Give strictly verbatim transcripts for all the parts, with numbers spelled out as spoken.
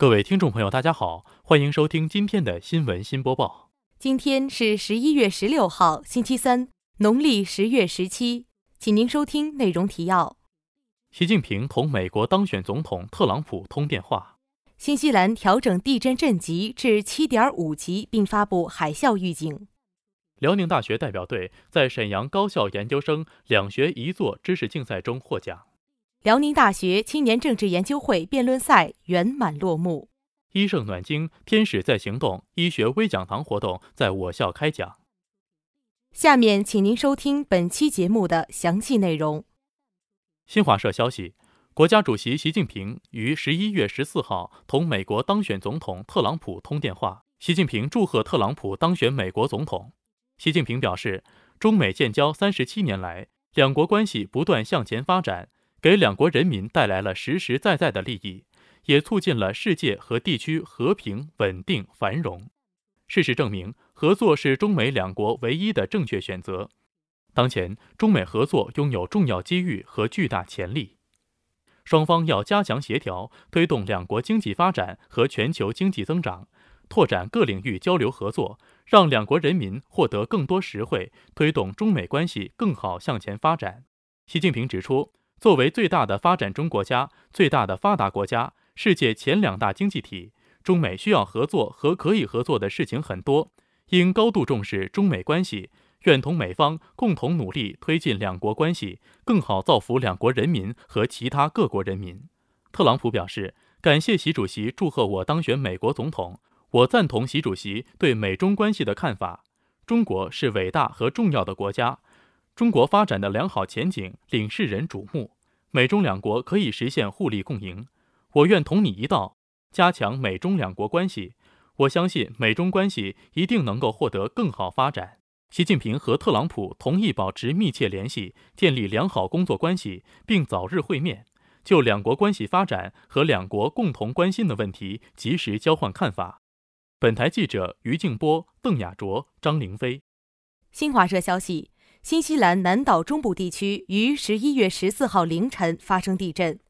各位听众朋友大家好，欢迎收听今天的新闻新播报。今天是十一月十六号星期三，农历十月十七，请您收听内容提要。习近平同美国当选总统特朗普通电话。新西兰调整地震震级至 七点五 级并发布海啸预警。辽宁大学代表队在沈阳高校研究生两学一作知识竞赛中获奖。辽宁大学青年政治研究会辩论赛圆满落幕。医圣暖经，天使在行动医学微讲堂活动在我校开讲。下面请您收听本期节目的详细内容。新华社消息，国家主席习近平于十一月十四号同美国当选总统特朗普通电话。习近平祝贺特朗普当选美国总统。习近平表示，中美建交三十七年来，两国关系不断向前发展，给两国人民带来了实实在在的利益，也促进了世界和地区和平、稳定、繁荣。事实证明，合作是中美两国唯一的正确选择。当前，中美合作拥有重要机遇和巨大潜力，双方要加强协调，推动两国经济发展和全球经济增长，拓展各领域交流合作，让两国人民获得更多实惠，推动中美关系更好向前发展。习近平指出，作为最大的发展中国家、最大的发达国家、世界前两大经济体，中美需要合作和可以合作的事情很多，应高度重视中美关系，愿同美方共同努力推进两国关系，更好造福两国人民和其他各国人民。特朗普表示，感谢习主席祝贺我当选美国总统，我赞同习主席对美中关系的看法。中国是伟大和重要的国家，中国发展的良好前景令世人瞩目，美中两国可以实现互利共赢。我愿同你一道，加强美中两国关系。我相信美中关系一定能够获得更好发展。习近平和特朗普同意保持密切联系，建立良好工作关系，并早日会面，就两国关系发展和两国共同关心的问题及时交换看法。本台记者于静波、邓雅卓、张凌飞。新华社消息，新西兰南岛中部地区于十一月十四号凌晨发生地震。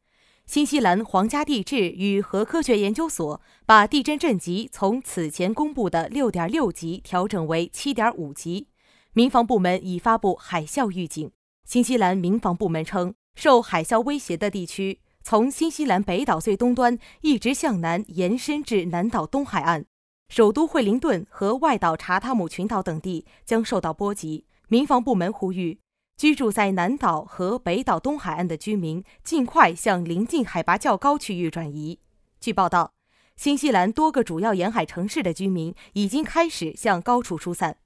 新西兰皇家地质与核科学研究所把地震震级从此前公布的 六点六 级调整为 七点五 级，民防部门已发布海啸预警。新西兰民防部门称，受海啸威胁的地区从新西兰北岛最东端一直向南延伸至南岛东海岸，首都惠灵顿和外岛查塔姆群岛等地将受到波及。民防部门呼吁，居住在南岛和北岛东海岸的居民尽快向邻近海拔较高区域转移。据报道，新西兰多个主要沿海城市的居民已经开始向高处疏散。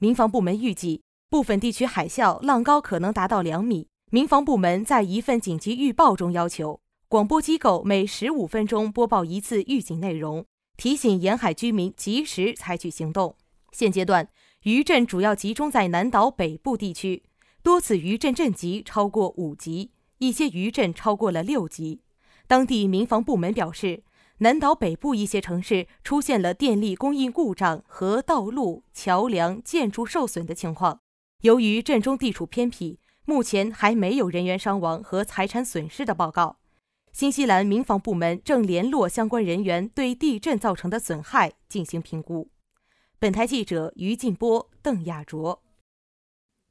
民防部门预计，部分地区海啸浪高可能达到两米。民防部门在一份紧急预报中要求，广播机构每十五分钟播报一次预警内容，提醒沿海居民及时采取行动。现阶段，余震主要集中在南岛北部地区，多次余震震级超过五级，一些余震超过了六级。当地民防部门表示，南岛北部一些城市出现了电力供应故障和道路、桥梁、建筑受损的情况。由于震中地处偏僻，目前还没有人员伤亡和财产损失的报告。新西兰民防部门正联络相关人员对地震造成的损害进行评估。本台记者于进波、邓亚卓。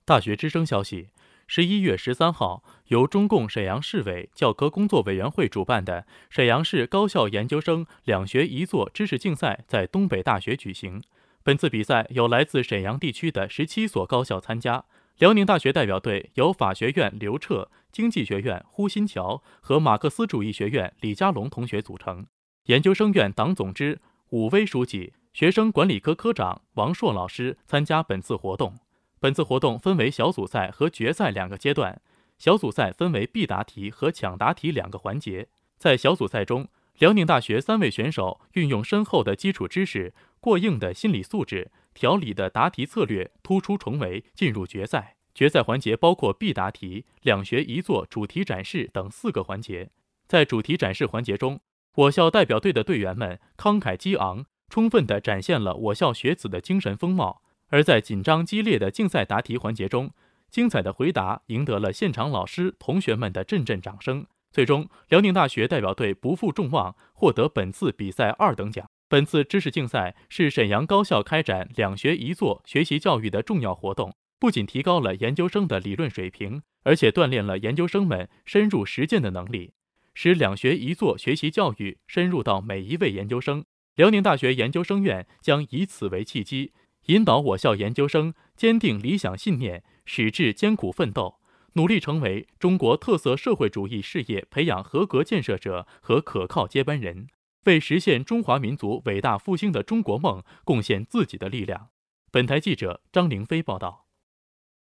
大学之声消息，十一月十三号，由中共沈阳市委教科工作委员会主办的沈阳市高校研究生两学一作知识竞赛在东北大学举行。本次比赛有来自沈阳地区的十七所高校参加，辽宁大学代表队由法学院刘彻、经济学院呼新桥和马克思主义学院李佳龙同学组成，研究生院党总支武威书记、学生管理科科长王硕老师参加本次活动。本次活动分为小组赛和决赛两个阶段，小组赛分为必答题和抢答题两个环节。在小组赛中，辽宁大学三位选手运用深厚的基础知识、过硬的心理素质、条理的答题策略，突出重围，进入决赛。决赛环节包括必答题、两学一作主题展示等四个环节。在主题展示环节中，我校代表队的队员们慷慨激昂，充分地展现了我校学子的精神风貌。而在紧张激烈的竞赛答题环节中，精彩的回答赢得了现场老师、同学们的阵阵掌声，最终，辽宁大学代表队不负众望，获得本次比赛二等奖。本次知识竞赛是沈阳高校开展两学一做学习教育的重要活动，不仅提高了研究生的理论水平，而且锻炼了研究生们深入实践的能力，使两学一做学习教育深入到每一位研究生。辽宁大学研究生院将以此为契机，引导我校研究生坚定理想信念，矢志艰苦奋斗，努力成为中国特色社会主义事业培养合格建设者和可靠接班人，为实现中华民族伟大复兴的中国梦贡献自己的力量。本台记者张凌飞报道。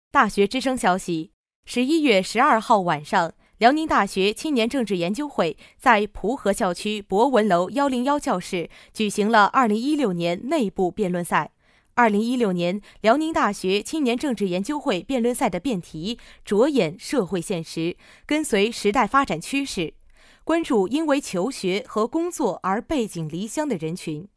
大学之声消息，十一月十二号晚上，辽宁大学青年政治研究会在蒲河校区博文楼一零一教室举行了二零一六年内部辩论赛。二零一六年辽宁大学青年政治研究会辩论赛的辩题着眼社会现实，跟随时代发展趋势，关注因为求学和工作而背井离乡的人群，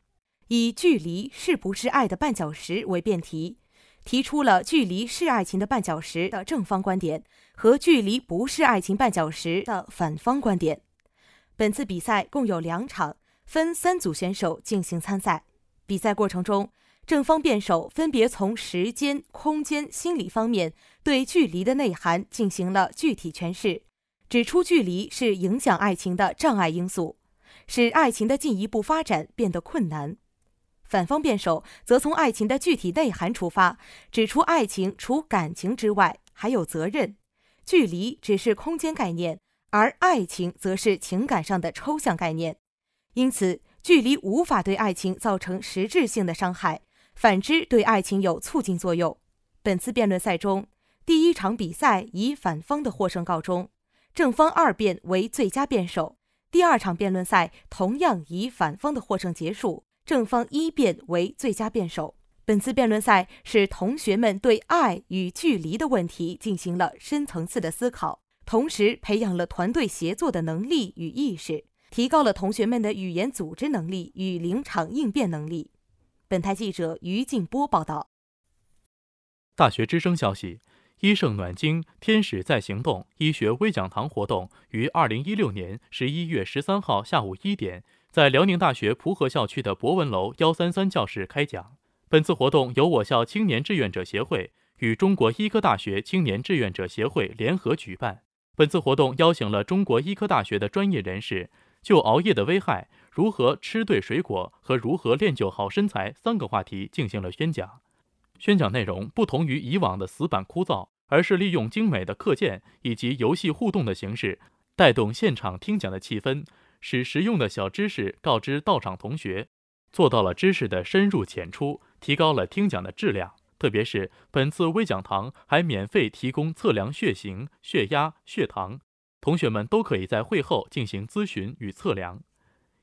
以距离是不是爱的绊脚石为辩题，提出了距离是爱情的绊脚石的正方观点和距离不是爱情绊脚石的反方观点。本次比赛共有两场，分三组选手进行参赛。比赛过程中，正方辩手分别从时间、空间、心理方面对距离的内涵进行了具体诠释，指出距离是影响爱情的障碍因素，使爱情的进一步发展变得困难。反方辩手则从爱情的具体内涵出发，指出爱情除感情之外还有责任，距离只是空间概念，而爱情则是情感上的抽象概念，因此距离无法对爱情造成实质性的伤害，反之对爱情有促进作用。本次辩论赛中，第一场比赛以反方的获胜告终，正方二辩为最佳辩手。第二场辩论赛同样以反方的获胜结束，正方一辩为最佳辩手。本次辩论赛使同学们对爱与距离的问题进行了深层次的思考，同时培养了团队协作的能力与意识，提高了同学们的语言组织能力与临场应变能力。本台记者于静波报道。大学之声消息，医圣暖经天使在行动医学微讲堂活动于二零一六年十一月十三号下午一点在辽宁大学蒲河校区的博文楼一三三教室开讲。本次活动由我校青年志愿者协会与中国医科大学青年志愿者协会联合举办。本次活动邀请了中国医科大学的专业人士，就熬夜的危害、如何吃对水果和如何练就好身材三个话题进行了宣讲。宣讲内容不同于以往的死板枯燥，而是利用精美的课件以及游戏互动的形式，带动现场听讲的气氛，使实用的小知识告知到场同学，做到了知识的深入浅出，提高了听讲的质量。特别是本次微讲堂还免费提供测量血型、血压、血糖，同学们都可以在会后进行咨询与测量。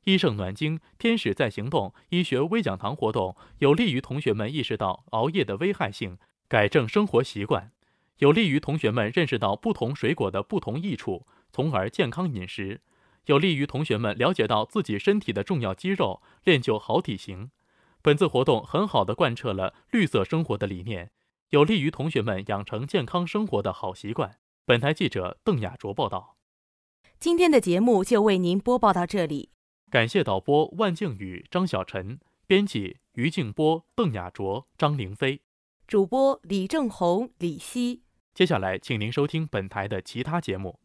医圣暖经天使在行动医学微讲堂活动有利于同学们意识到熬夜的危害性，改正生活习惯，有利于同学们认识到不同水果的不同益处，从而健康饮食，有利于同学们了解到自己身体的重要肌肉，练就好体型。本次活动很好地贯彻了绿色生活的理念，有利于同学们养成健康生活的好习惯。本台记者邓雅卓报道。今天的节目就为您播报到这里，感谢导播万静宇、张小晨，编辑于静波、邓雅卓、张凌飞，主播李正红、李希。接下来请您收听本台的其他节目。